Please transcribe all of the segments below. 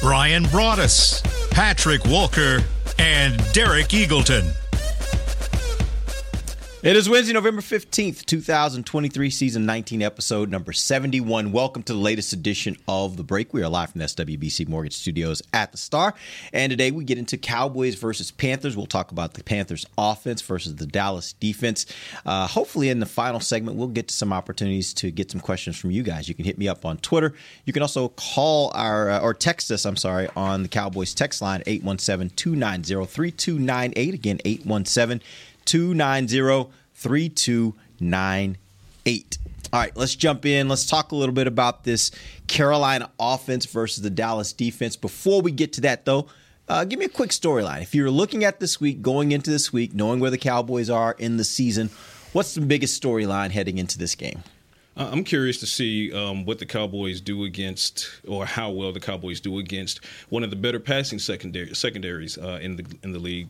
Brian Broadus, Patrick Walker, and Derek Eagleton. It is Wednesday, November 15th, 2023, season 19, episode number 71. Welcome to the latest edition of The Break. We are live from the SWBC Mortgage Studios at the Star. And today we get into Cowboys versus Panthers. We'll talk about the Panthers offense versus the Dallas defense. Hopefully in the final segment, we'll get to some opportunities to get some questions from you guys. You can hit me up on Twitter. You can also call or text us, on the Cowboys text line, 817-290-3298. Again, 817-290-3298. All right, let's jump in. Let's talk a little bit about this Carolina offense versus the Dallas defense. Before we get to that, though, give me a quick storyline. If you're looking at this week, going into this week, knowing where the Cowboys are in the season, what's the biggest storyline heading into this game? I'm curious to see what the Cowboys do against, or how well the Cowboys do against, one of the better passing secondaries in the league.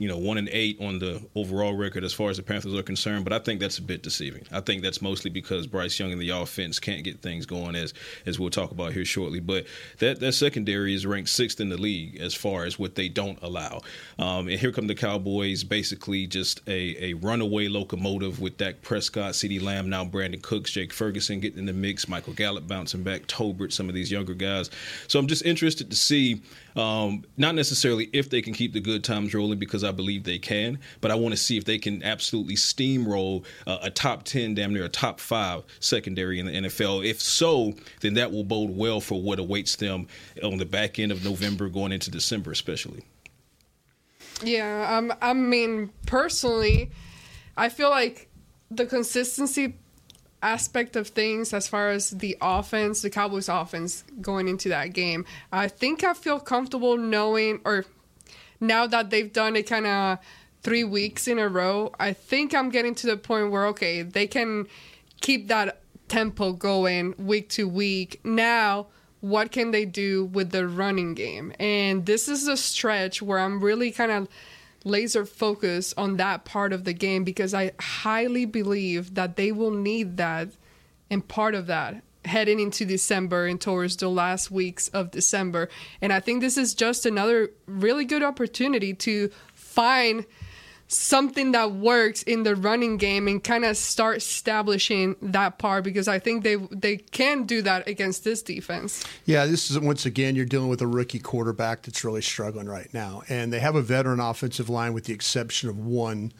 1-8 on the overall record as far as the Panthers are concerned, but I think that's a bit deceiving. I think that's mostly because Bryce Young and the offense can't get things going, as we'll talk about here shortly. But that secondary is ranked 6th in the league as far as what they don't allow. And here come the Cowboys, basically just a runaway locomotive with Dak Prescott, CeeDee Lamb, now Brandon Cooks, Jake Ferguson getting in the mix, Michael Gallup bouncing back, Tolbert, some of these younger guys. So I'm just interested to see, not necessarily if they can keep the good times rolling, because I believe they can, but I want to see if they can absolutely steamroll a top 10, damn near a top 5 secondary in the NFL. If so, then that will bode well for what awaits them on the back end of November going into December especially. Yeah, I mean, personally, I feel like the consistency aspect of things as far as the offense, the Cowboys offense going into that game, I think I feel comfortable knowing, or now that they've done it kind of 3 weeks in a row, I think I'm getting to the point where, okay, they can keep that tempo going week to week. Now, what can they do with the running game? And this is a stretch where I'm really kind of laser focused on that part of the game, because I highly believe that they will need that and part of that heading into December and towards the last weeks of December. And I think this is just another really good opportunity to find something that works in the running game and kind of start establishing that part, because I think they can do that against this defense. Yeah, this is, once again, you're dealing with a rookie quarterback that's really struggling right now. And they have a veteran offensive line with the exception of one.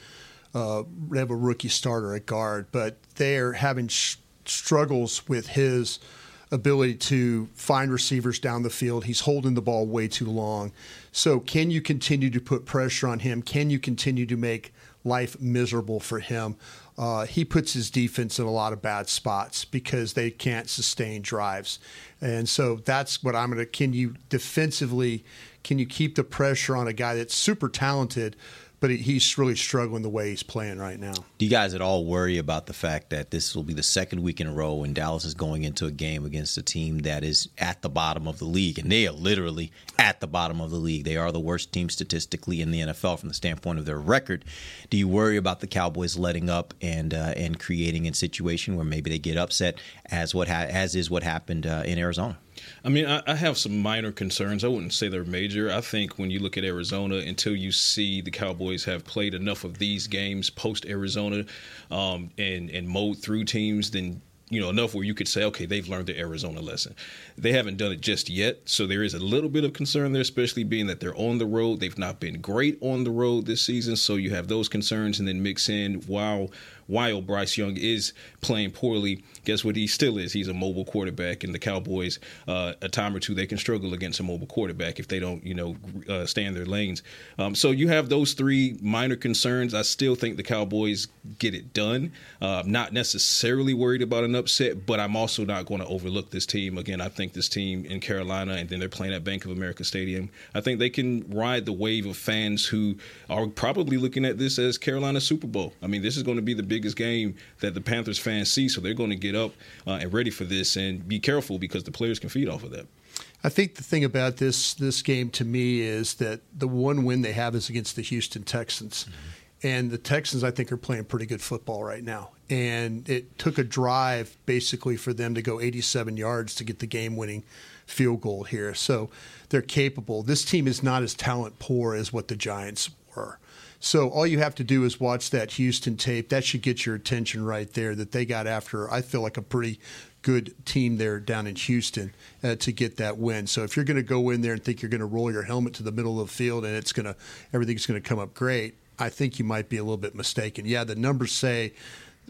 They have a rookie starter at guard, but they're having struggles with his ability to find receivers down the field. He's holding the ball way too long. So can you continue to put pressure on him? Can you continue to make life miserable for him? He puts his defense in a lot of bad spots because they can't sustain drives. And so that's what I'm going to, can you defensively, can you keep the pressure on a guy that's super talented, but he's really struggling the way he's playing right now? Do you guys at all worry about the fact that this will be the second week in a row when Dallas is going into a game against a team that is at the bottom of the league? And they are literally at the bottom of the league. They are the worst team statistically in the NFL from the standpoint of their record. Do you worry about the Cowboys letting up and creating a situation where maybe they get upset, as is what happened in Arizona? I mean, I have some minor concerns. I wouldn't say they're major. I think when you look at Arizona, until you see the Cowboys have played enough of these games post-Arizona and mowed through teams, then enough where you could say, okay, they've learned the Arizona lesson. They haven't done it just yet, so there is a little bit of concern there, especially being that they're on the road. They've not been great on the road this season, so you have those concerns, and then mix in, wow, while Bryce Young is playing poorly, guess what he still is? He's a mobile quarterback, and the Cowboys, a time or two, they can struggle against a mobile quarterback if they don't, stay in their lanes. So you have those three minor concerns. I still think the Cowboys get it done. I'm not necessarily worried about an upset, but I'm also not going to overlook this team. Again, I think this team in Carolina, and then they're playing at Bank of America Stadium, I think they can ride the wave of fans who are probably looking at this as Carolina Super Bowl. I mean, this is going to be the biggest game that the Panthers fans see, so they're going to get up and ready for this, and be careful because the players can feed off of that. I think the thing about this game to me is that the one win they have is against the Houston Texans. Mm-hmm. And the Texans, I think, are playing pretty good football right now. And it took a drive, basically, for them to go 87 yards to get the game-winning field goal here. So they're capable. This team is not as talent-poor as what the Giants were. So all you have to do is watch that Houston tape. That should get your attention right there, that they got after, I feel like, a pretty good team there down in Houston to get that win. So if you're going to go in there and think you're going to roll your helmet to the middle of the field and everything's going to come up great, I think you might be a little bit mistaken. Yeah, the numbers say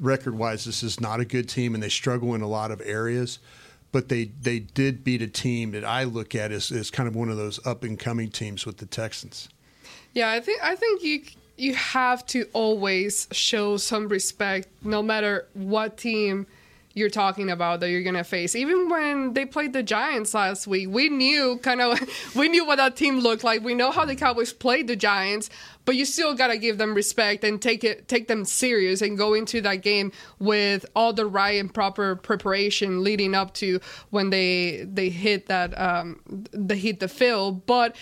record-wise this is not a good team and they struggle in a lot of areas, but they did beat a team that I look at as kind of one of those up-and-coming teams with the Texans. Yeah, I think you have to always show some respect no matter what team you're talking about that you're going to face. Even when they played the Giants last week, we knew what that team looked like. We know how the Cowboys played the Giants, but you still got to give them respect and take them serious and go into that game with all the right and proper preparation leading up to when they hit that they hit the field. But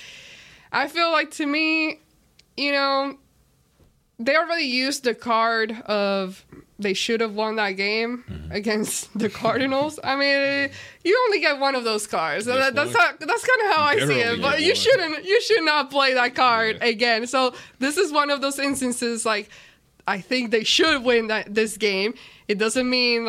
I feel like, to me, they already used the card of they should have won that game against the Cardinals. I mean, you only get one of those cards. That's kind of how I see it. But you should not play that card again. So this is one of those instances. Like, I think they should win this game. It doesn't mean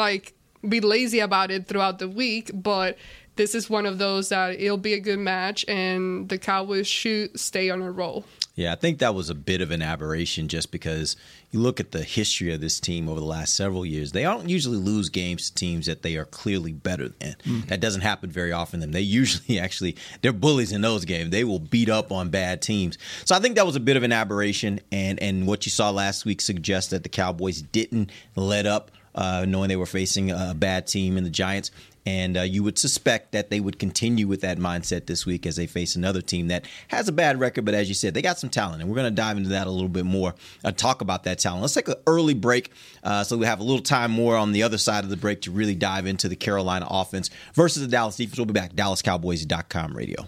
be lazy about it throughout the week, but this is one of those that it'll be a good match, and the Cowboys should stay on a roll. Yeah, I think that was a bit of an aberration just because you look at the history of this team over the last several years. They don't usually lose games to teams that they are clearly better than. Mm-hmm. That doesn't happen very often to them. They usually they're bullies in those games. They will beat up on bad teams. So I think that was a bit of an aberration, and what you saw last week suggests that the Cowboys didn't let up knowing they were facing a bad team in the Giants. And you would suspect that they would continue with that mindset this week as they face another team that has a bad record. But as you said, they got some talent, and we're going to dive into that a little bit more and talk about that talent. Let's take an early break so we have a little time more on the other side of the break to really dive into the Carolina offense versus the Dallas defense. We'll be back, DallasCowboys.com radio.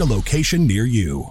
a location near you.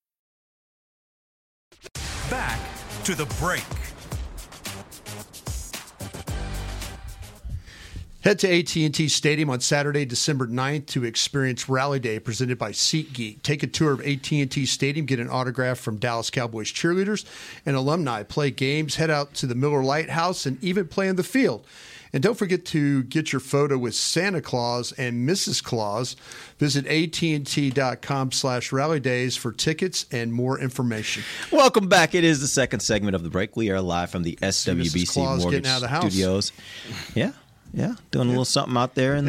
Back to the break. Head to AT&T Stadium on Saturday, December 9th to experience Rally Day presented by SeatGeek. Take a tour of AT&T Stadium, get an autograph from Dallas Cowboys cheerleaders and alumni, play games, head out to the Miller Lighthouse, and even play in the field. And don't forget to get your photo with Santa Claus and Mrs. Claus. Visit AT&T.com/rallydays for tickets and more information. Welcome back. It is the second segment of the break. We are live from the SWBC Mortgage Studios. Yeah, doing a little something out there in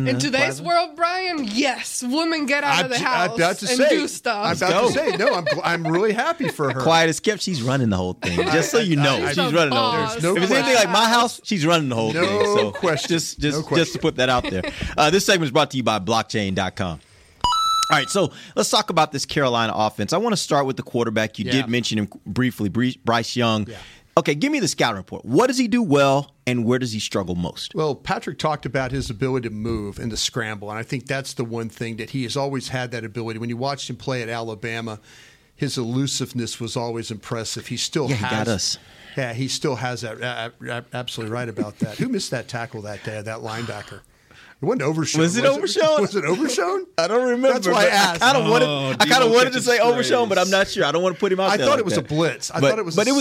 today's plaza. World, Brian, yes, women get out of the house do stuff. I'm about to say, no, I'm really happy for her. Quiet as kept, she's running the whole thing, just so you know. She's running the whole thing. No, if it's anything like my house, she's running the whole thing. So just to put that out there. This segment is brought to you by blockchain.com. All right, so let's talk about this Carolina offense. I want to start with the quarterback. You did mention him briefly, Bryce Young. Yeah. Okay, give me the scouting report. What does he do well, and where does he struggle most? Well, Patrick talked about his ability to move and to scramble, and I think that's the one thing that he has always had, that ability. When you watched him play at Alabama, his elusiveness was always impressive. He still has. He got us. Yeah, he still has that. Absolutely right about that. Who missed that tackle that day, that linebacker? It wasn't Overshown. Was it Overshown? I don't remember. That's why I asked. I kind of wanted to say Overshown, but I'm not sure. I don't want to put him out there. I thought it was a blitz. But it was one of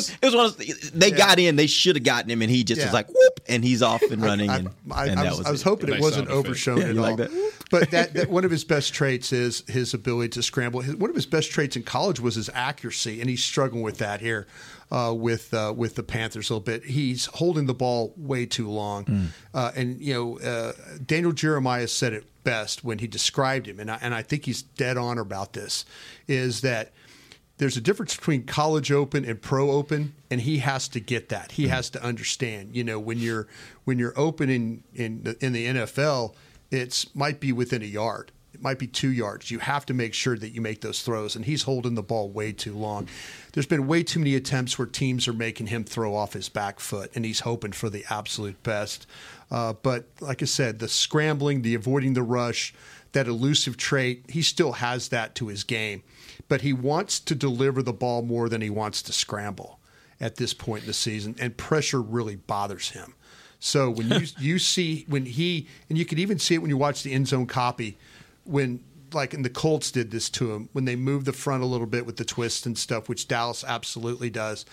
those, they got in. They should have gotten him, and he just was like, whoop, and he's off and running. I was hoping it wasn't Overshown at all. Like that. But that one of his best traits is his ability to scramble. One of his best traits in college was his accuracy, and he's struggling with that here. With the Panthers a little bit. He's holding the ball way too long. And Daniel Jeremiah said it best when he described him, and I think he's dead on about this, is that there's a difference between college open and pro open, and he has to get that. He has to understand, when you're open in the NFL, might be within a yard. It might be 2 yards. You have to make sure that you make those throws, and he's holding the ball way too long. There's been way too many attempts where teams are making him throw off his back foot, and he's hoping for the absolute best. But like I said, the scrambling, the avoiding the rush, that elusive trait, he still has that to his game. But he wants to deliver the ball more than he wants to scramble at this point in the season, and pressure really bothers him. So when you see when he – and you can even see it when you watch the end zone copy – when, like, and the Colts did this to him, when they move the front a little bit with the twist and stuff, which Dallas absolutely does,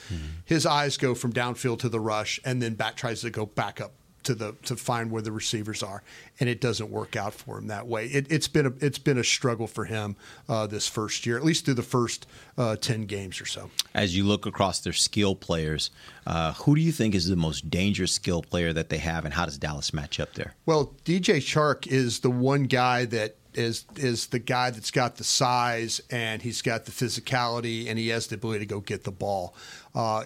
his eyes go from downfield to the rush and then tries to go back up to find where the receivers are, and it doesn't work out for him that way. It's been a struggle for him this first year, at least through the first 10 games or so. As you look across their skill players, who do you think is the most dangerous skill player that they have, and how does Dallas match up there? Well, DJ Chark is the one guy that is the guy that's got the size, and he's got the physicality, and he has the ability to go get the ball.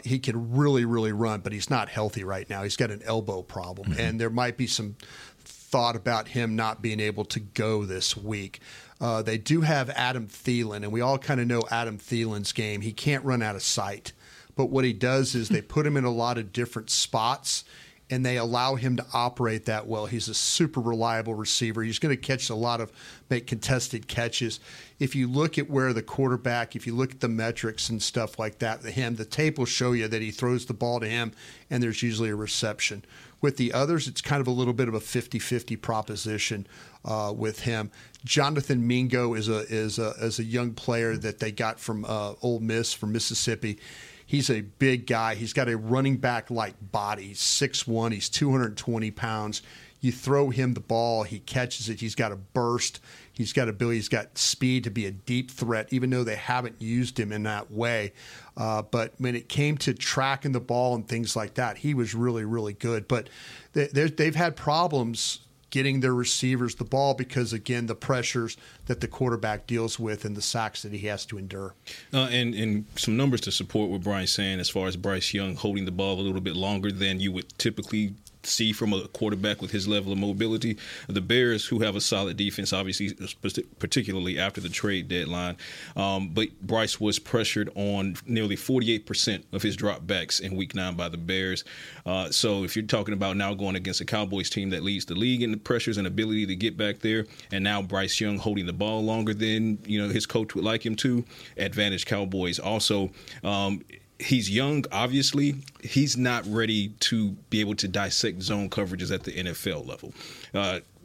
He can really, really run, but he's not healthy right now. He's got an elbow problem, and there might be some thought about him not being able to go this week. They do have Adam Thielen, and we all kind of know Adam Thielen's game. He can't run out of sight, but what he does is they put him in a lot of different spots, and they allow him to operate that well. He's a super reliable receiver. He's going to catch a lot of make contested catches. If you look at where the quarterback, if you look at the metrics and stuff like that, the tape will show you that he throws the ball to him, and there's usually a reception. With the others, it's kind of a little bit of a 50-50 proposition with him. Jonathan Mingo is a young player that they got from Ole Miss, from Mississippi. He's a big guy. He's got a running back-like body. He's 6'1". He's 220 pounds. You throw him the ball, he catches it. He's got a burst. He's got ability. He's got speed to be a deep threat, even though they haven't used him in that way. But when it came to tracking the ball and things like that, he was really, really good. But they've had problems getting their receivers the ball because, again, the pressures that the quarterback deals with and the sacks that he has to endure. And some numbers to support what Brian's saying as far as Bryce Young holding the ball a little bit longer than you would typically see from a quarterback with his level of mobility. The Bears, who have a solid defense, obviously, particularly after the trade deadline, but Bryce was pressured on nearly 48% of his dropbacks in Week 9 by the Bears. So if you're talking about now going against a Cowboys team that leads the league in the pressures and ability to get back there, and now Bryce Young holding the ball longer than his coach would like him to, advantage Cowboys. Also, he's young, obviously. He's not ready to be able to dissect zone coverages at the NFL level.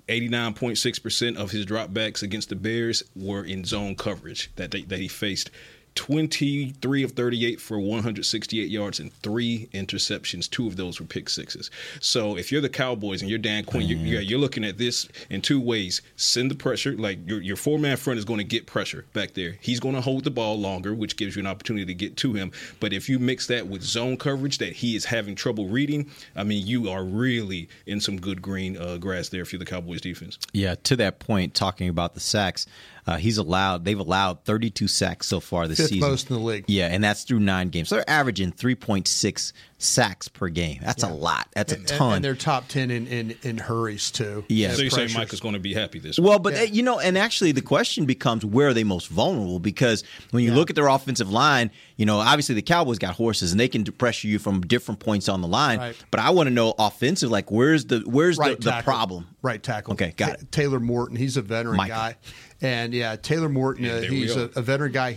89.6% of his dropbacks against the Bears were in zone coverage that he faced. 23 of 38 for 168 yards and 3 interceptions. 2 of those were pick sixes. So if you're the Cowboys and you're Dan Quinn, you're looking at this in two ways. Send the pressure. Like your four-man front is going to get pressure back there. He's going to hold the ball longer, which gives you an opportunity to get to him. But if you mix that with zone coverage that he is having trouble reading, I mean, you are really in some good green grass there if you're the Cowboys defense. Yeah, to that point, talking about the sacks, they've allowed 32 sacks so far this season. Fifth most in the league. Yeah, and that's through 9 games. So they're averaging 3.6 sacks per game. That's a lot. That's a ton. And they're top 10 in hurries, too. Yeah. So you're saying Micah's going to be happy this week. Well, but, and actually the question becomes, where are they most vulnerable? Because when you look at their offensive line, obviously the Cowboys got horses, and they can pressure you from different points on the line. Right. But I want to know offensive, like, where's the problem? Right tackle. Okay, got it. Taylor Morton, he's a veteran guy. And, Taylor Morton, he's a veteran guy.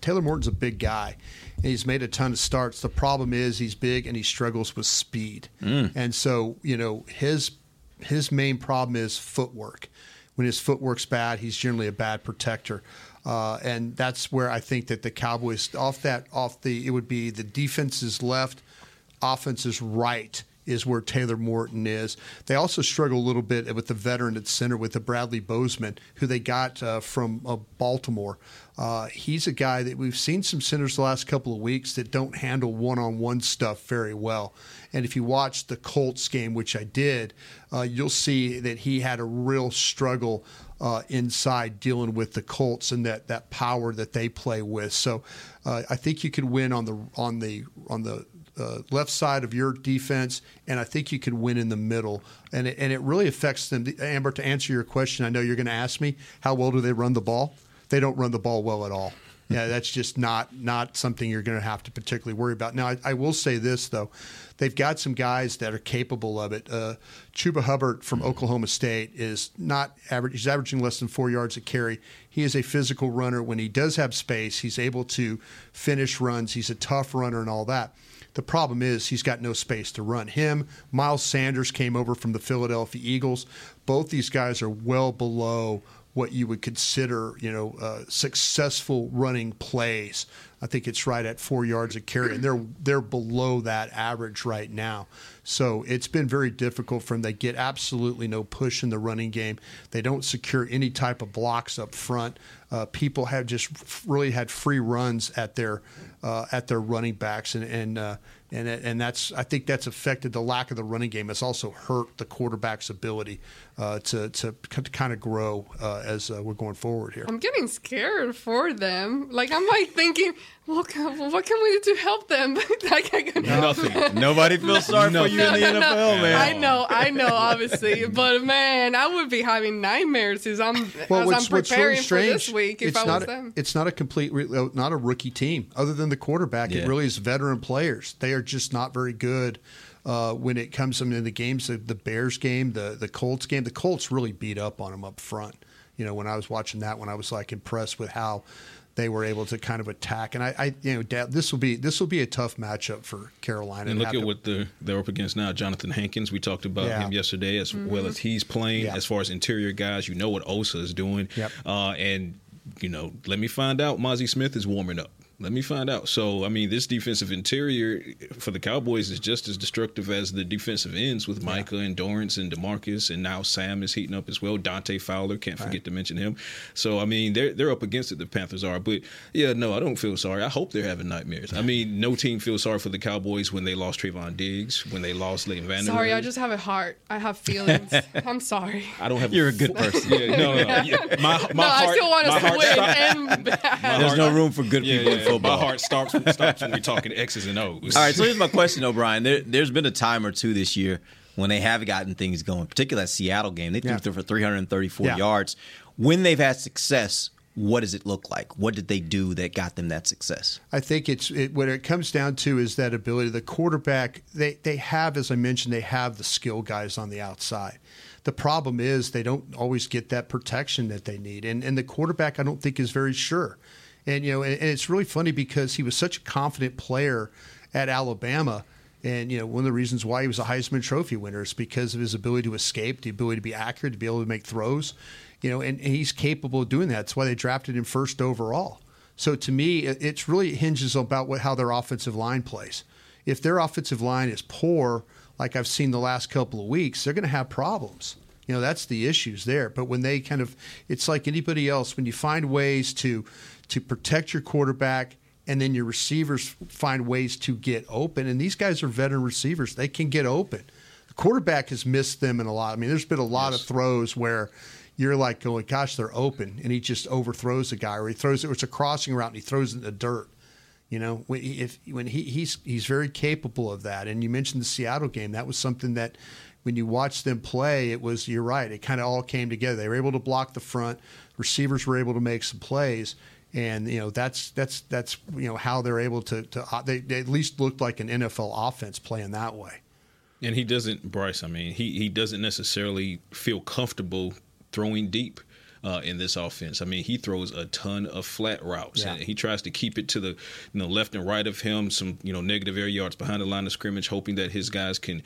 Taylor Morton's a big guy, and he's made a ton of starts. The problem is he's big and he struggles with speed. And so, his main problem is footwork. When his footwork's bad, he's generally a bad protector. And that's where I think that the Cowboys, it would be the defense is left, offense is right, is where Taylor Morton is. They also struggle a little bit with the veteran at center, with the Bradley Bozeman, who they got from Baltimore. He's a guy that we've seen some centers the last couple of weeks that don't handle one-on-one stuff very well. And if you watch the Colts game, which I did, you'll see that he had a real struggle inside dealing with the Colts and that power that they play with. So I think you can win on the left side of your defense, and I think you can win in the middle. And it really affects them. Amber, to answer your question, I know you're going to ask me, how well do they run the ball? They don't run the ball well at all. Yeah, that's just not something you're going to have to particularly worry about. Now, I will say this, though. They've got some guys that are capable of it. Chuba Hubbard from Oklahoma State is not average. He's averaging less than 4 yards a carry. He is a physical runner. When he does have space, he's able to finish runs. He's a tough runner and all that. The problem is he's got no space to run. Him, Miles Sanders came over from the Philadelphia Eagles. Both these guys are well below what you would consider, successful running plays. I think it's right at 4 yards a carry, and they're below that average right now. So it's been very difficult for them. They get absolutely no push in the running game. They don't secure any type of blocks up front. People have just really had free runs at their running backs, and that's, I think that's affected the lack of the running game. It's also hurt the quarterback's ability to kind of grow as we're going forward here. I'm getting scared for them. I'm thinking, what can we do to help them? Nothing. Nobody feels sorry for you in the NFL, man. I know, obviously, but man, I would be having nightmares as I'm preparing really for this week if I was them. It's not a rookie team, other than the quarterback. Yeah. It really is veteran players. They are just not very good when it comes to the games, the Bears game, the Colts game. The Colts really beat up on them up front. You know, when I was watching that one, I was like impressed with how they were able to kind of attack. And I you know, this will be a tough matchup for Carolina. And look at what they're up against now. Jonathan Hankins, we talked about him yesterday, as well as he's playing. As far as interior guys, you know what Osa is doing. And, you know, let me find out, Mazi Smith is warming up. Let me find out. So, I mean, this defensive interior for the Cowboys is just as destructive as the defensive ends with Micah and Dorrance and DeMarcus, and now Sam is heating up as well. Dante Fowler, can't forget to mention him. So, I mean, they're up against it, the Panthers are. But, yeah, no, I don't feel sorry. I hope they're having nightmares. I mean, no team feels sorry for the Cowboys when they lost Trayvon Diggs, when they lost Leighton Vander Esch. Sorry, I just have a heart. I have feelings. I'm sorry. I don't have. You're a good person. My heart, I still want us to win. There's no room for good people. Yeah. My heart stops when we're talking X's and O's. All right, so here's my question, though, Brian. There's been a time or two this year when they have gotten things going, particularly that Seattle game. They threw for 334 yards. When they've had success, what does it look like? What did they do that got them that success? I think what it comes down to is that ability. The quarterback, they have, as I mentioned, they have the skill guys on the outside. The problem is they don't always get that protection that they need. And the quarterback, I don't think, is very sure. And, you know, and it's really funny because he was such a confident player at Alabama. And, you know, one of the reasons why he was a Heisman Trophy winner is because of his ability to escape, the ability to be accurate, to be able to make throws, you know, and he's capable of doing that. That's why they drafted him first overall. So to me, it's really hinges about how their offensive line plays. If their offensive line is poor, like I've seen the last couple of weeks, they're going to have problems. You know, that's the issues there. But when they kind of, it's like anybody else, when you find ways to protect your quarterback, and then your receivers find ways to get open. And these guys are veteran receivers. They can get open. The quarterback has missed them in a lot. I mean, there's been a lot of throws where you're like going, gosh, they're open. And he just overthrows a guy, or he throws it. It's a crossing route, and he throws it in the dirt. You know, he's very capable of that. And you mentioned the Seattle game. That was something that when you watch them play, it was, you're right, it kind of all came together. They were able to block the front. Receivers were able to make some plays. And, you know, that's you know, how they're able to they at least looked like an NFL offense playing that way. And he doesn't, Bryce, I mean, he doesn't necessarily feel comfortable throwing deep in this offense. I mean, he throws a ton of flat routes, and he tries to keep it to the, you know, left and right of him, some, you know, negative air yards behind the line of scrimmage, hoping that his guys can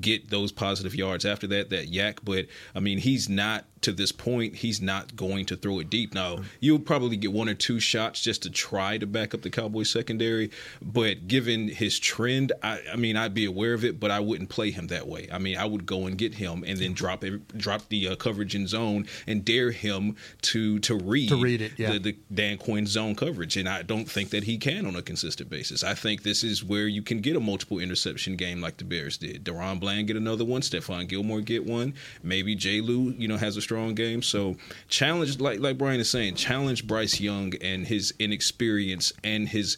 get those positive yards after that yak. But I mean, he's not, to this point, he's not going to throw it deep. Now, you'll probably get one or two shots just to try to back up the Cowboys secondary, but given his trend, I mean, I'd be aware of it, but I wouldn't play him that way. I mean, I would go and get him and then drop the coverage in zone and dare him to read the Dan Quinn zone coverage. And I don't think that he can on a consistent basis. I think this is where you can get a multiple interception game like the Bears did. Deron Bland get another one. Stephon Gilmore get one. Maybe Jay Lou, you know, has a strong game. So challenge, like Brian is saying, challenge Bryce Young and his inexperience and his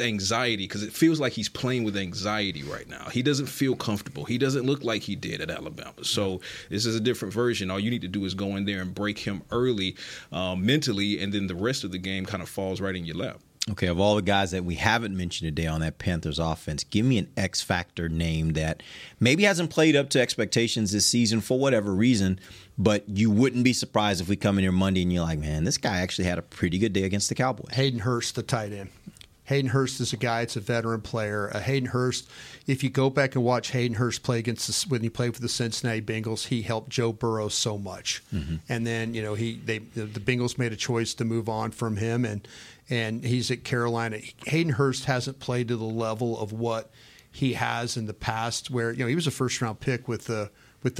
anxiety, because it feels like he's playing with anxiety right now. He doesn't feel comfortable. He doesn't look like he did at Alabama. So this is a different version. All you need to do is go in there and break him early mentally, and then the rest of the game kind of falls right in your lap. Okay, of all the guys that we haven't mentioned today on that Panthers offense, give me an X factor name that maybe hasn't played up to expectations this season for whatever reason, but you wouldn't be surprised if we come in here Monday and you're like, man, this guy actually had a pretty good day against the Cowboys. Hayden Hurst, the tight end. Hayden Hurst is a guy, it's a veteran player. Hayden Hurst, if you go back and watch Hayden Hurst play when he played for the Cincinnati Bengals, he helped Joe Burrow so much. Mm-hmm. And then, you know, the Bengals made a choice to move on from him, and he's at Carolina. Hayden Hurst hasn't played to the level of what he has in the past, where, you know, he was a first-round pick with the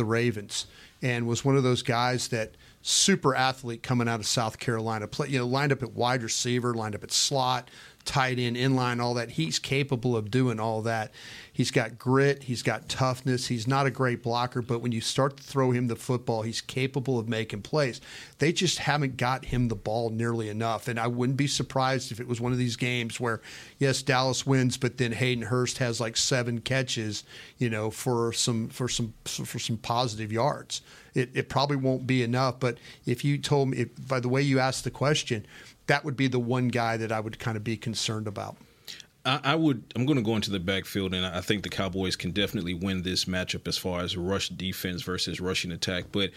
Ravens and was one of those guys that super athlete coming out of South Carolina, lined up at wide receiver, lined up at slot, tight end, inline, all that. He's capable of doing all that. He's got grit. He's got toughness. He's not a great blocker, but when you start to throw him the football, he's capable of making plays. They just haven't got him the ball nearly enough, and I wouldn't be surprised if it was one of these games where, yes, Dallas wins, but then Hayden Hurst has like 7 catches, you know, for some positive yards. It probably won't be enough, but if you told me, by the way you asked the question, that would be the one guy that I would kind of be concerned about. I'm going to go into the backfield, and I think the Cowboys can definitely win this matchup as far as rush defense versus rushing attack. But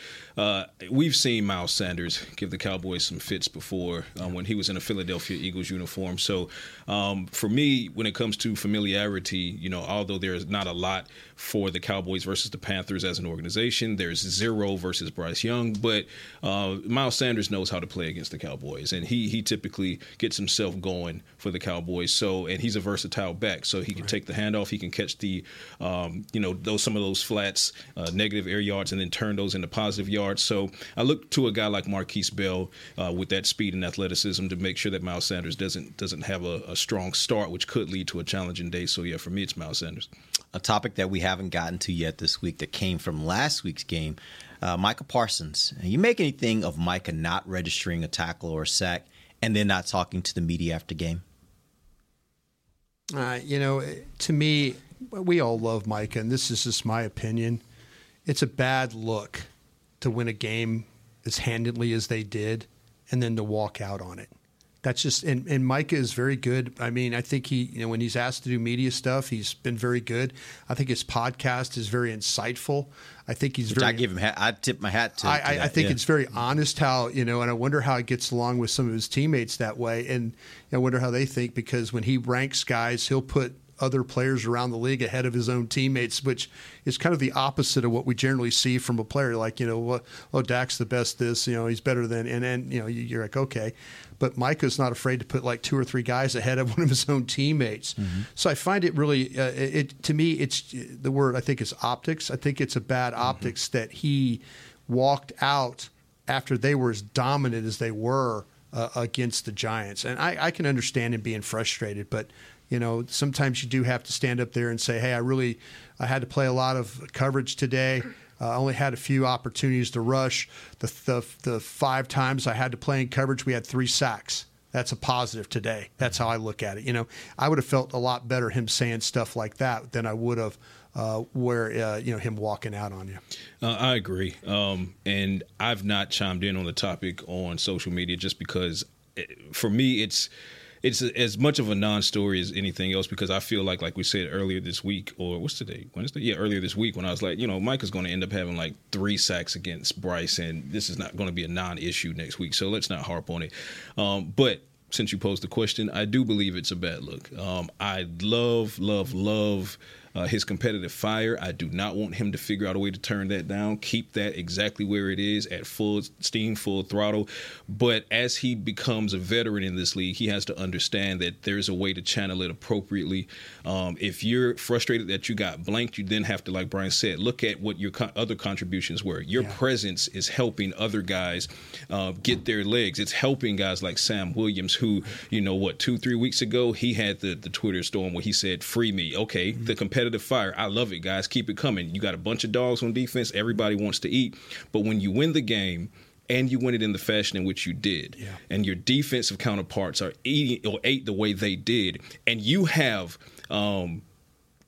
we've seen Miles Sanders give the Cowboys some fits before when he was in a Philadelphia Eagles uniform. So for me, when it comes to familiarity, you know, although there is not a lot for the Cowboys versus the Panthers as an organization, there's zero versus Bryce Young. But Miles Sanders knows how to play against the Cowboys, and he typically gets himself going for the Cowboys. So and he's a versatile back, so he can take the handoff, he can catch the, some of those flats, negative air yards, and then turn those into positive yards. So I look to a guy like Marquise Bell with that speed and athleticism to make sure that Miles Sanders doesn't have a strong start, which could lead to a challenging day. So yeah, for me, it's Miles Sanders. A topic that we haven't gotten to yet this week that came from last week's game, Micah Parsons. You make anything of Micah not registering a tackle or a sack and then not talking to the media after game? To me, we all love Micah, and this is just my opinion. It's a bad look to win a game as handedly as they did and then to walk out on it. That's just, and Micah is very good. I mean, I think he, when he's asked to do media stuff, he's been very good. I think his podcast is very insightful. I think he's I tip my hat to. I think it's very honest how, and I wonder how he gets along with some of his teammates that way. And I wonder how they think, because when he ranks guys, he'll put other players around the league ahead of his own teammates, which is kind of the opposite of what we generally see from a player. Like, Dak's the best this, he's better than, and then, you're like, okay. But Micah's not afraid to put like two or three guys ahead of one of his own teammates. Mm-hmm. So I find it really, to me, it's the word I think is optics. I think it's a bad optics that he walked out after they were as dominant as they were against the Giants. And I can understand him being frustrated, but sometimes you do have to stand up there and say, hey, I had to play a lot of coverage today. I only had a few opportunities to rush. The five times I had to play in coverage, we had 3 sacks. That's a positive today. That's how I look at it. I would have felt a lot better him saying stuff like that than I would have him walking out on you. I agree. And I've not chimed in on the topic on social media just because, for me, it's as much of a non-story as anything else, because I feel like we said earlier this week, or what's today? Wednesday? Yeah, earlier this week when I was like, Micah's going to end up having like 3 sacks against Bryce, and this is not going to be a non-issue next week, so let's not harp on it. But since you posed the question, I do believe it's a bad look. I love his competitive fire. I do not want him to figure out a way to turn that down. Keep that exactly where it is, at full steam, full throttle. But as he becomes a veteran in this league, he has to understand that there's a way to channel it appropriately. If you're frustrated that you got blanked, you then have to, like Brian said, look at what your other contributions were. Your presence is helping other guys get their legs. It's helping guys like Sam Williams, who, 2-3 weeks ago, he had the Twitter storm where he said, "Free me." Okay, the competitive fire. I love it, guys. Keep it coming. You got a bunch of dogs on defense. Everybody wants to eat. But when you win the game, and you win it in the fashion in which you did, and your defensive counterparts are eating or ate the way they did, and you have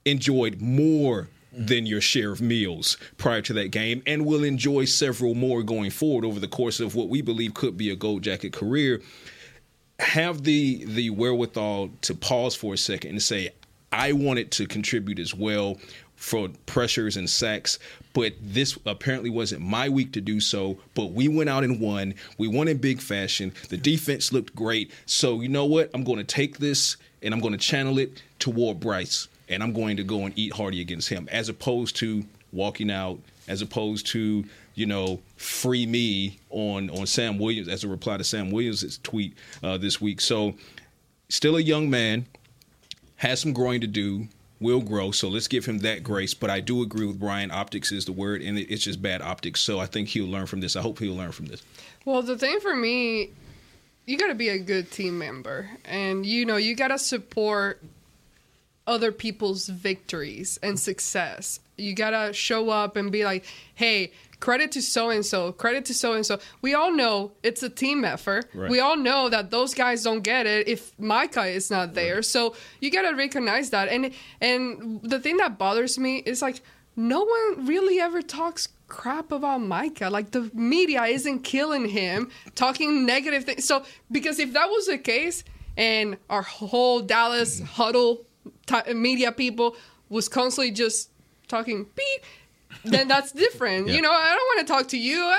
enjoyed more than your share of meals prior to that game, and will enjoy several more going forward over the course of what we believe could be a Gold Jacket career, have the wherewithal to pause for a second and say, I wanted to contribute as well for pressures and sacks, but this apparently wasn't my week to do so. But we went out and won. We won in big fashion. The defense looked great. So you know what? I'm going to take this and I'm going to channel it toward Bryce, and I'm going to go and eat hearty against him, as opposed to walking out, as opposed to, free me on Sam Williams as a reply to Sam Williams' tweet this week. So still a young man. Has some growing to do, will grow, so let's give him that grace. But I do agree with Brian. Optics is the word, and it's just bad optics. So I think he'll learn from this. I hope he'll learn from this. Well, the thing for me, you got to be a good team member. And, you got to support other people's victories and success. You got to show up and be like, hey, credit to so-and-so, credit to so-and-so. We all know it's a team effort. Right. We all know that those guys don't get it if Micah is not there. Right. So you got to recognize that. And the thing that bothers me is, no one really ever talks crap about Micah. The media isn't killing him, talking negative things. So, because if that was the case, and our whole Dallas huddle media people was constantly just talking beep, then that's different. Yeah. You know, I don't want to talk to you.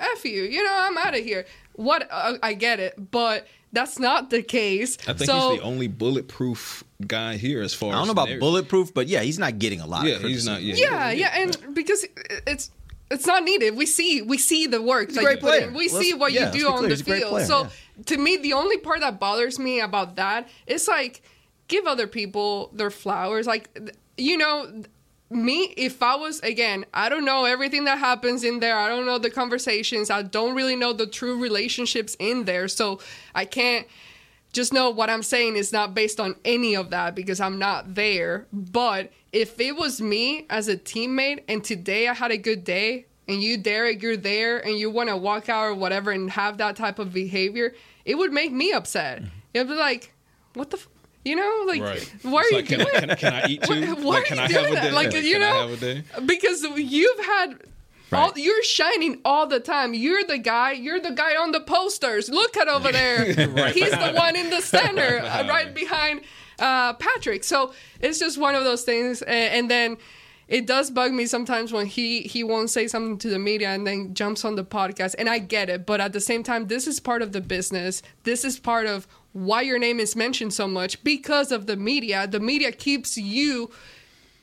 F you. You know, I'm out of here. What I get it, but that's not the case. I think he's the only bulletproof guy here as far as... I don't know about bulletproof, but yeah, he's not getting a lot. Yeah, he's not. Yeah, and because it's not needed. We see the work. He's a great player. We see what you do on the field. So to me, the only part that bothers me about that is like, give other people their flowers. Like, you know, me, if I was, again, I don't know everything that happens in there. I don't know the conversations. I don't really know the true relationships in there. So I can't just know what I'm saying is not based on any of that because I'm not there. But if it was me as a teammate and today I had a good day and you, Derek, you're there and you want to walk out or whatever and have that type of behavior, it would make me upset. Mm-hmm. It'd be like, what the... You know, like, right. What are you doing? Can I eat too? What are you doing that? Like, you know, because you've had, you're shining all the time. You're the guy on the posters. Look at over there. Right. He's the one in the center, right behind Patrick. So it's just one of those things. And then it does bug me sometimes when he won't say something to the media and then jumps on the podcast. And I get it. But at the same time, this is part of the business. This is part of why your name is mentioned so much, because of the media. The media keeps you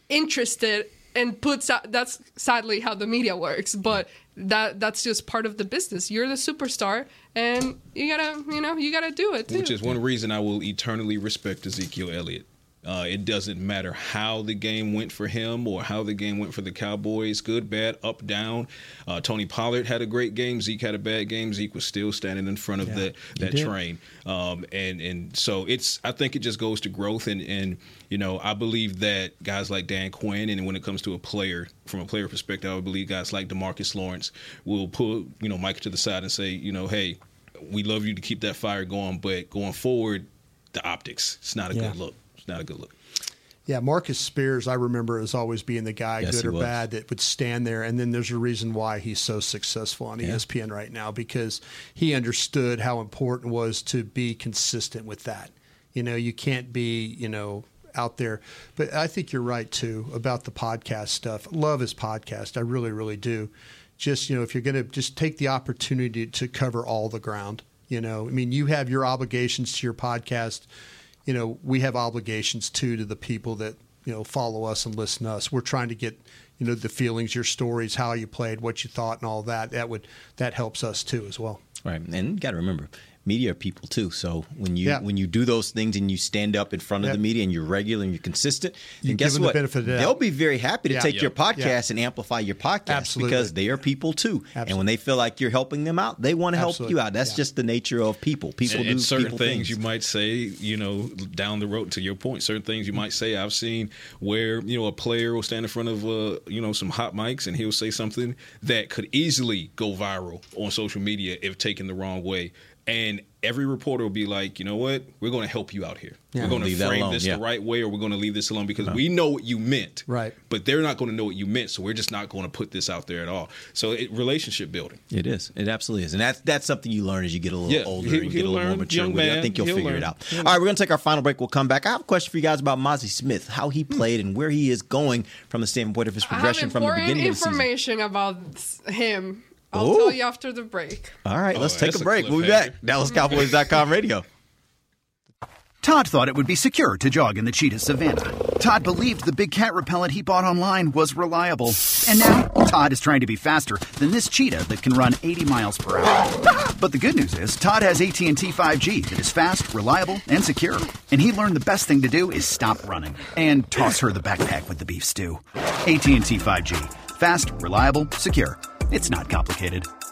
interested and puts out... That's sadly how the media works, but that's just part of the business. You're the superstar, and you gotta do it too. Which is one reason I will eternally respect Ezekiel Elliott. It doesn't matter how the game went for him or how the game went for the Cowboys, good, bad, up, down. Tony Pollard had a great game. Zeke had a bad game. Zeke was still standing in front of that train. And so it's... I think it just goes to growth. And you know, I believe that guys like Dan Quinn, and when it comes to a player, from a player perspective, I believe guys like DeMarcus Lawrence will pull, you know, Micah to the side and say, you know, hey, we love you to keep that fire going, but going forward, the optics, it's not a good look. Not a good look. Yeah, Marcus Spears, I remember, as always being the guy, good or bad, that would stand there. And then there's a reason why he's so successful on ESPN right now, because he understood how important it was to be consistent with that. You know, you can't be, you know, out there. But I think you're right, too, about the podcast stuff. Love his podcast. I really, really do. Just, you know, if you're going to just take the opportunity to cover all the ground, you know. I mean, you have your obligations to your podcast. You know, we have obligations, too, to the people that, you know, follow us and listen to us. We're trying to get, you know, the feelings, your stories, how you played, what you thought and all that. That helps us, too, as well. Right. And you got to remember, media are people, too. So when you do those things and you stand up in front of the media and you're regular and you're consistent, then guess what? They'll be very happy to take your podcast and amplify your podcast because they are people, too. Absolutely. And when they feel like you're helping them out, they want to help you out. That's just the nature of people. People and do certain people things you might say, you know, down the road, to your point, certain things you might say. I've seen where, you know, a player will stand in front of, you know, some hot mics and he'll say something that could easily go viral on social media if taken the wrong way. And every reporter will be like, you know what? We're going to help you out here. Yeah. We're going to frame this the right way, or we're going to leave this alone because we know what you meant. Right. But they're not going to know what you meant, so we're just not going to put this out there at all. So relationship building. It is. It absolutely is. And that's something you learn as you get a little older and get a little more mature. I think you'll figure it out. All right, we're going to take our final break. We'll come back. I have a question for you guys about Mazi Smith, how he played and where he is going from the standpoint of his progression from the beginning of the season. I have important information about him. I'll tell you after the break. All right, let's take a break. We'll be back. DallasCowboys.com radio. Todd thought it would be secure to jog in the cheetah savannah. Todd believed the big cat repellent he bought online was reliable. And now Todd is trying to be faster than this cheetah that can run 80 miles per hour. But the good news is Todd has AT&T 5G that is fast, reliable, and secure. And he learned the best thing to do is stop running and toss her the backpack with the beef stew. AT&T 5G. Fast, reliable, secure. It's not complicated.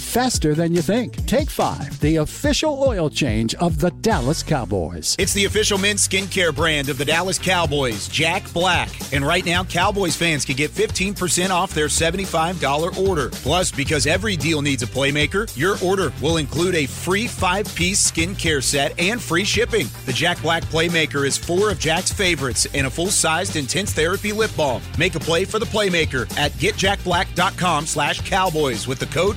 faster than you think. Take 5, the official oil change of the Dallas Cowboys. It's the official men's skincare brand of the Dallas Cowboys, Jack Black. And right now, Cowboys fans can get 15% off their $75 order. Plus, because every deal needs a playmaker, your order will include a free 5-piece skincare set and free shipping. The Jack Black Playmaker is 4 of Jack's favorites and a full-sized intense therapy lip balm. Make a play for the Playmaker at getjackblack.com/Cowboys with the code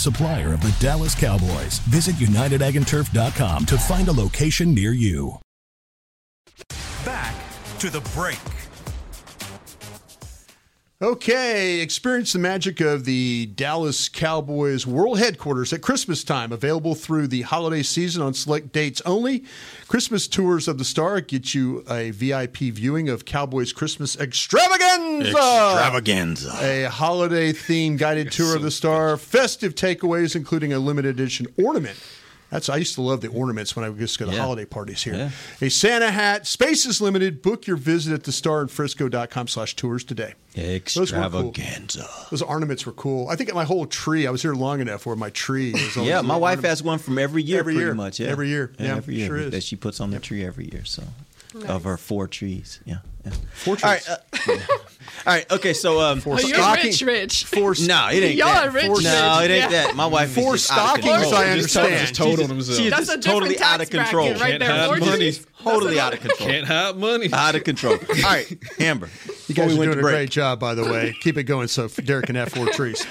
supplier of the Dallas Cowboys. Visit UnitedAgAndTurf.com to find a location near you. Back to the break. Okay, experience the magic of the Dallas Cowboys World Headquarters at Christmas time. Available through the holiday season on select dates only. Christmas tours of the Star get you a VIP viewing of Cowboys Christmas Extravaganza. A holiday-themed guided tour of the Star. Festive takeaways, including a limited edition ornament. I used to love the ornaments when I would just go to holiday parties here. Yeah. A Santa hat. Space is limited. Book your visit at thestarinfrisco.com/tours today. Extravaganza. Those ornaments were cool. I think my whole tree, I was here long enough where my tree was always my wife ornament. Has one from every year, pretty much. Yeah. Every year. Yeah, every year. Sure is. That she puts on the tree every year. So, nice. Of her 4 trees. Yeah. Yeah. 4 trees. All right. All right. Okay. So, you're rich. No, it ain't that. Y'all are rich. No, it ain't that. My wife. 4 stockings. I understand. She's just totally out of control. Right there. Totally out of control. Can't have money. Out of control. All right, Amber. You guys are doing a great job, by the way. Keep it going. So Derek can have 4 trees.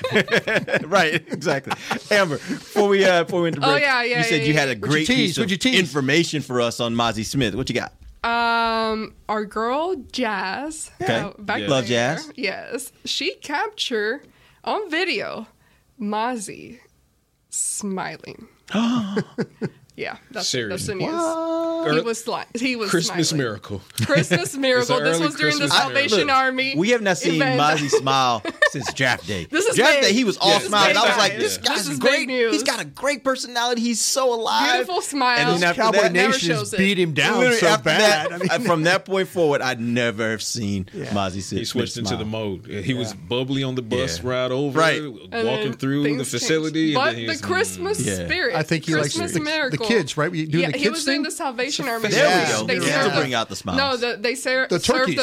Right. Exactly. Amber. Before we went to break. You said you had a great piece of information for us on Mazi Smith. What you got? Our girl Jazz, love Jazz. Yes, she captured on video Mazi smiling. Yeah, that's the news. What? He was Christmas smiling. Miracle. Christmas mmiracle. This was during Christmas the Salvation Army. We have not seen Mazi smile since draft day. This is draft day. He was all smiles. I was like, this guy's great. He's got a great personality. He's so alive. Beautiful smile. And then Cowboy Nation beat him down so bad. From that point forward, I'd never have seen Mazi smile. He switched into the mode. He was bubbly on the bus ride over, walking through the facility. But the Christmas spirit. I think he likes Christmas miracle. Kids, right? He was doing the Salvation Army. There we go. They still bring out the smiles. No, they serve the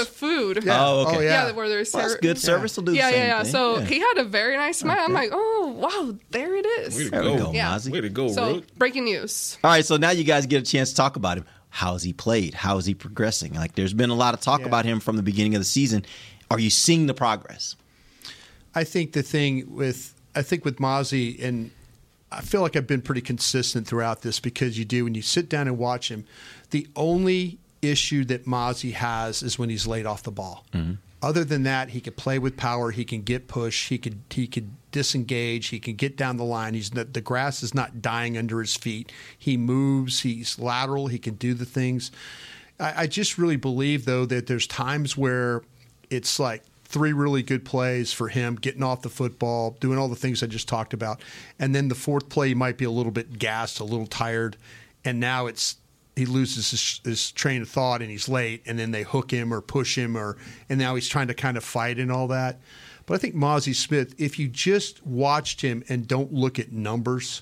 food. Yeah. Oh, okay. Yeah, where they're serving. That's good service will do the same thing. So he had a very nice smile. Okay. I'm like, oh, wow, there it is. Way to go, Mazi. Way to go, so, Rook. Breaking news. All right, so now you guys get a chance to talk about him. How's he played? How's he progressing? Like, there's been a lot of talk about him from the beginning of the season. Are you seeing the progress? I think the thing with Mazi, and I feel like I've been pretty consistent throughout this, because when you sit down and watch him, the only issue that Mazi has is when he's laid off the ball. Mm-hmm. Other than that, he can play with power. He can get push. He could disengage. He can get down the line. The grass is not dying under his feet. He moves. He's lateral. He can do the things. I just really believe, though, that there's times where it's like 3 really good plays for him, getting off the football, doing all the things I just talked about. And then the 4th play, he might be a little bit gassed, a little tired. And now he loses his train of thought and he's late. And then they hook him or push him, and now he's trying to kind of fight and all that. But I think Mazi Smith, if you just watched him and don't look at numbers,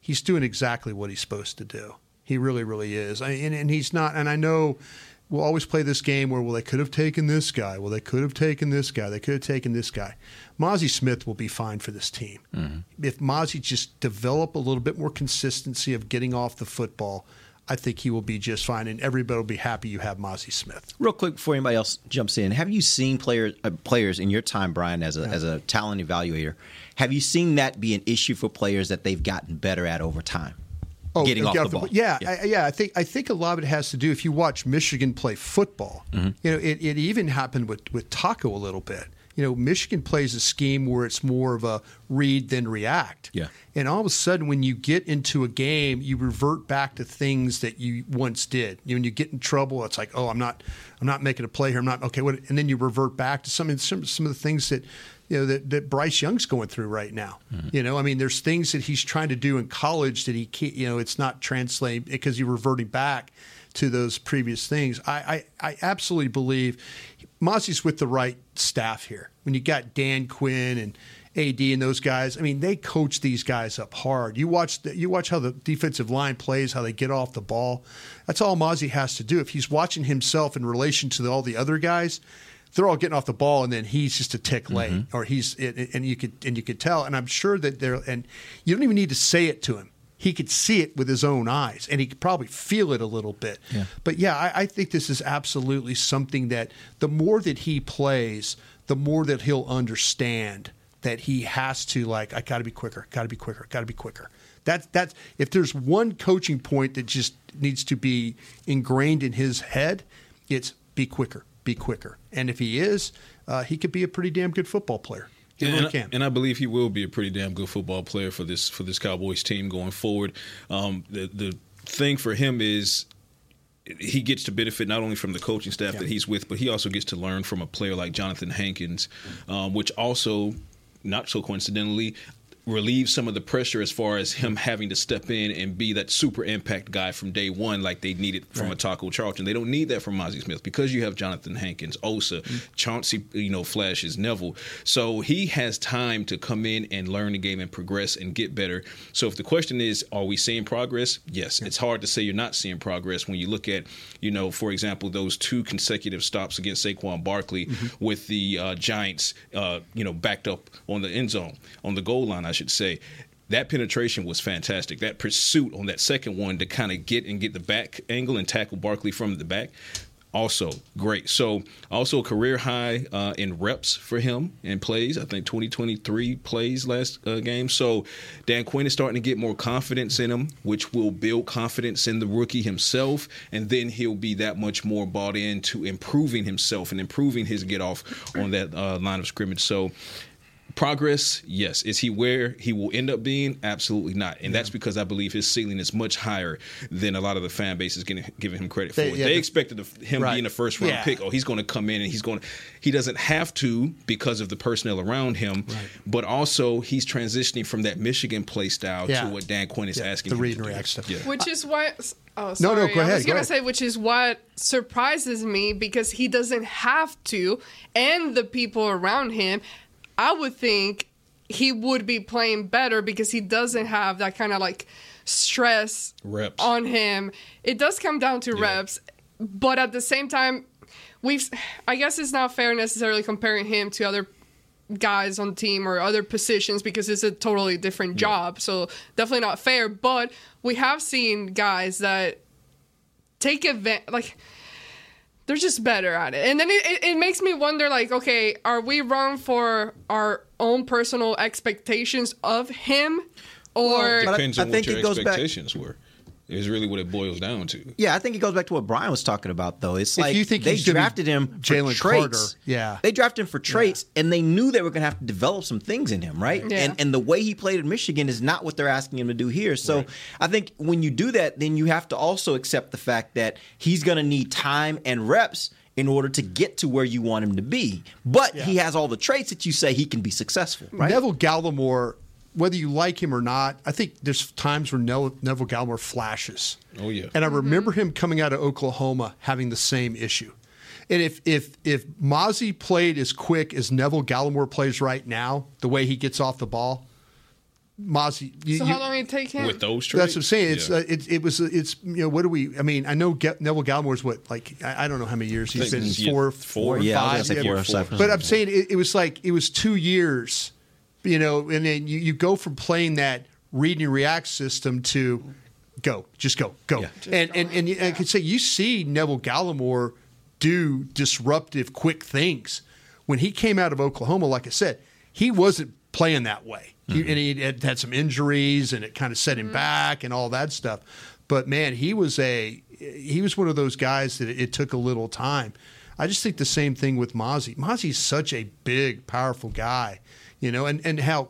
he's doing exactly what he's supposed to do. He really, really is. And he's not – and I know – we'll always play this game where, they could have taken this guy. Well, they could have taken this guy. They could have taken this guy. Mazi Smith will be fine for this team. Mm-hmm. If Mazi just develop a little bit more consistency of getting off the football, I think he will be just fine, and everybody will be happy you have Mazi Smith. Real quick before anybody else jumps in, have you seen players in your time, Brian, as a talent evaluator, have you seen that be an issue for players that they've gotten better at over time? Getting off the ball. I think a lot of it has to do, if you watch Michigan play football, it even happened with Taco a little bit. you know, Michigan plays a scheme where it's more of a read than react. Yeah. And all of a sudden, when you get into a game, you revert back to things that you once did. You know, when you get in trouble, it's like, oh, I'm not making a play here. I'm not okay. What? And then you revert back to some of the things that, you know, that Bryce Young's going through right now. Mm-hmm. You know, I mean, there's things that he's trying to do in college that he can't. You know, it's not translating because you're reverting back to those previous things. I absolutely believe Mazi's with the right staff here. When you got Dan Quinn and AD and those guys, I mean, they coach these guys up hard. You watch how the defensive line plays, how they get off the ball. That's all Mazi has to do. If he's watching himself in relation to all the other guys, they're all getting off the ball, and then he's just a tick late, mm-hmm. or he's and you could tell. And I'm sure that you don't even need to say it to him. He could see it with his own eyes, and he could probably feel it a little bit. Yeah. But, yeah, I think this is absolutely something that the more that he plays, the more that he'll understand that he has to, like, I got to be quicker, got to be quicker, got to be quicker. That's if there's one coaching point that just needs to be ingrained in his head, it's be quicker, be quicker. And if he is, he could be a pretty damn good football player. And I believe he will be a pretty damn good football player for this Cowboys team going forward. The thing for him is he gets to benefit not only from the coaching staff that he's with, but he also gets to learn from a player like Jonathan Hankins, which also, not so coincidentally, relieves some of the pressure as far as him having to step in and be that super impact guy from day one like they needed from a Taco Charlton. They don't need that from Mazi Smith because you have Jonathan Hankins, Osa, Chauncey, flashes, Neville. So he has time to come in and learn the game and progress and get better. So if the question is, are we seeing progress? Yes. Yeah. It's hard to say you're not seeing progress when you look at, for example, those two consecutive stops against Saquon Barkley with the Giants, backed up on the end zone, on the goal line, I should say. That penetration was fantastic. That pursuit on that second one to kind of get the back angle and tackle Barkley from the back, also great. So also career high in reps for him and plays. I think 2023 plays last game. So Dan Quinn is starting to get more confidence in him, which will build confidence in the rookie himself. And then he'll be that much more bought into improving himself and improving his get off on that line of scrimmage. So progress, yes. Is he where he will end up being? Absolutely not. And that's because I believe his ceiling is much higher than a lot of the fan base is giving him credit for. They expected him being a first-round pick. Oh, he's going to come in and he's going to – he doesn't have to because of the personnel around him. Right. But also he's transitioning from that Michigan play style to what Dan Quinn is asking him to do. The read and react stuff. Yeah. Which is why – oh, sorry. No, go ahead. I was going to say, which is what surprises me because he doesn't have to, and the people around him – I would think he would be playing better because he doesn't have that kind of like stress reps on him. It does come down to reps, but at the same time, I guess it's not fair necessarily comparing him to other guys on the team or other positions because it's a totally different job. So definitely not fair, but we have seen guys that take advantage, like they're just better at it. And then it makes me wonder, like, okay, are we wrong for our own personal expectations of him? Or it depends on what your expectations were. Is really what it boils down to. Yeah, I think it goes back to what Brian was talking about, though. It's like they drafted him for traits. Yeah. They drafted him for traits, and they knew they were going to have to develop some things in him, right? Yeah. And the way he played at Michigan is not what they're asking him to do here. So I think when you do that, then you have to also accept the fact that he's going to need time and reps in order to get to where you want him to be. But he has all the traits that you say he can be successful, right? Neville Gallimore, whether you like him or not, I think there's times where Neville Gallimore flashes. Oh, yeah. And I remember him coming out of Oklahoma having the same issue. And if Mazi played as quick as Neville Gallimore plays right now, the way he gets off the ball, Mazi. How long did it take him? With those traits? That's what I'm saying. Yeah. I mean, I know Neville Gallimore's what, like, I don't know how many years he's been. Four or five. But I'm saying it was 2 years. And then you go from playing that read and react system to go. Yeah. And I could say you see Neville Gallimore do disruptive, quick things. When he came out of Oklahoma, like I said, he wasn't playing that way. Mm-hmm. He had some injuries, and it kind of set him back and all that stuff. But, man, he was one of those guys that it took a little time. I just think the same thing with Mazi. Mazi's such a big, powerful guy, you know, and how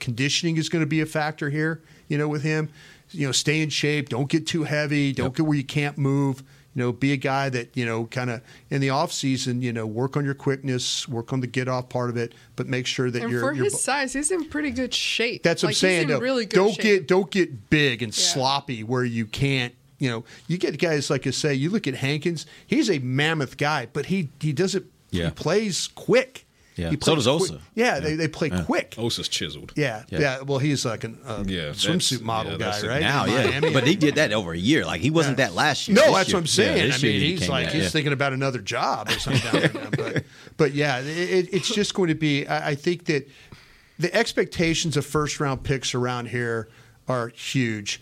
conditioning is going to be a factor here, you know, with him. You know, stay in shape, don't get too heavy, don't get where you can't move. You know, be a guy that, you know, kind of in the off season, you know, work on your quickness, work on the get off part of it, but make sure that you're. And for his size, he's in pretty good shape. That's what I'm saying. He's in really good shape. Don't get big and sloppy where you can't. You know, you get guys like I say. You look at Hankins; he's a mammoth guy, but he doesn't. Yeah. He plays quick. Yeah. So does Osa. They play quick. Osa's chiseled. Yeah. Well, he's like a swimsuit model guy, right? Now, but he did that over a year. Like, he wasn't that last year. No, that's what I'm saying. Yeah, I mean, he's like, he's thinking about another job or something. But yeah, it's just going to be, I think that the expectations of first-round picks around here are huge.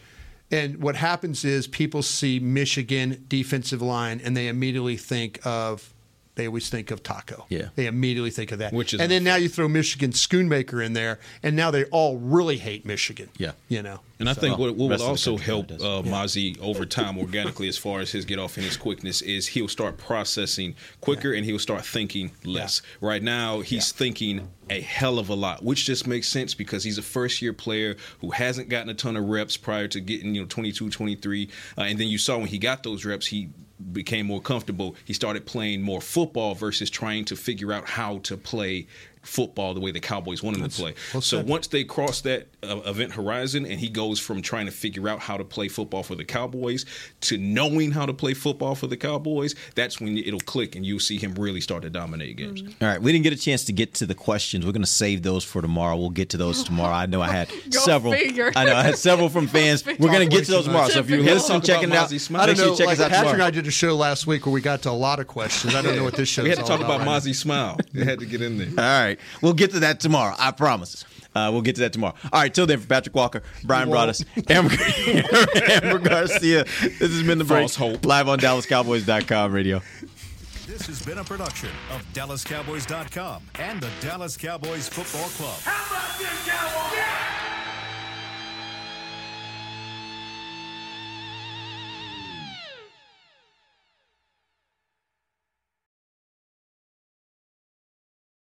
And what happens is people see Michigan defensive line, and they immediately think of, they always think of Taco. Yeah. They immediately think of that. Which is, and then now you throw Michigan Schoonmaker in there, and now they all really hate Michigan. Yeah. You know. And I think what will also help Mazi over time organically as far as his get off and his quickness is he'll start processing quicker and he'll start thinking less. Yeah. Right now, he's thinking a hell of a lot, which just makes sense because he's a first-year player who hasn't gotten a ton of reps prior to getting, you know, 22, 23. And then you saw when he got those reps, he became more comfortable. He started playing more football versus trying to figure out how to play football the way the Cowboys wanted him to play. So once they cross that event horizon and he goes from trying to figure out how to play football for the Cowboys to knowing how to play football for the Cowboys, that's when it'll click and you'll see him really start to dominate games. Mm-hmm. All right, we didn't get a chance to get to the questions. We're going to save those for tomorrow. We'll get to those tomorrow. I know I had several. I had several from fans. We're going to get to those tomorrow. So if you're listening, checking it out, make sure you check us out tomorrow. Patrick and I did a show last week where we got to a lot of questions. I don't know what this show is. We had to talk about Mazi Smile. We had to get in there. All right. We'll get to that tomorrow. I promise. We'll get to that tomorrow. All right. Till then, for Patrick Walker, Brian Broadus, Ambar Garcia, this has been The Break. Live on DallasCowboys.com radio. This has been a production of DallasCowboys.com and the Dallas Cowboys Football Club. How about this, Cowboys? Yeah!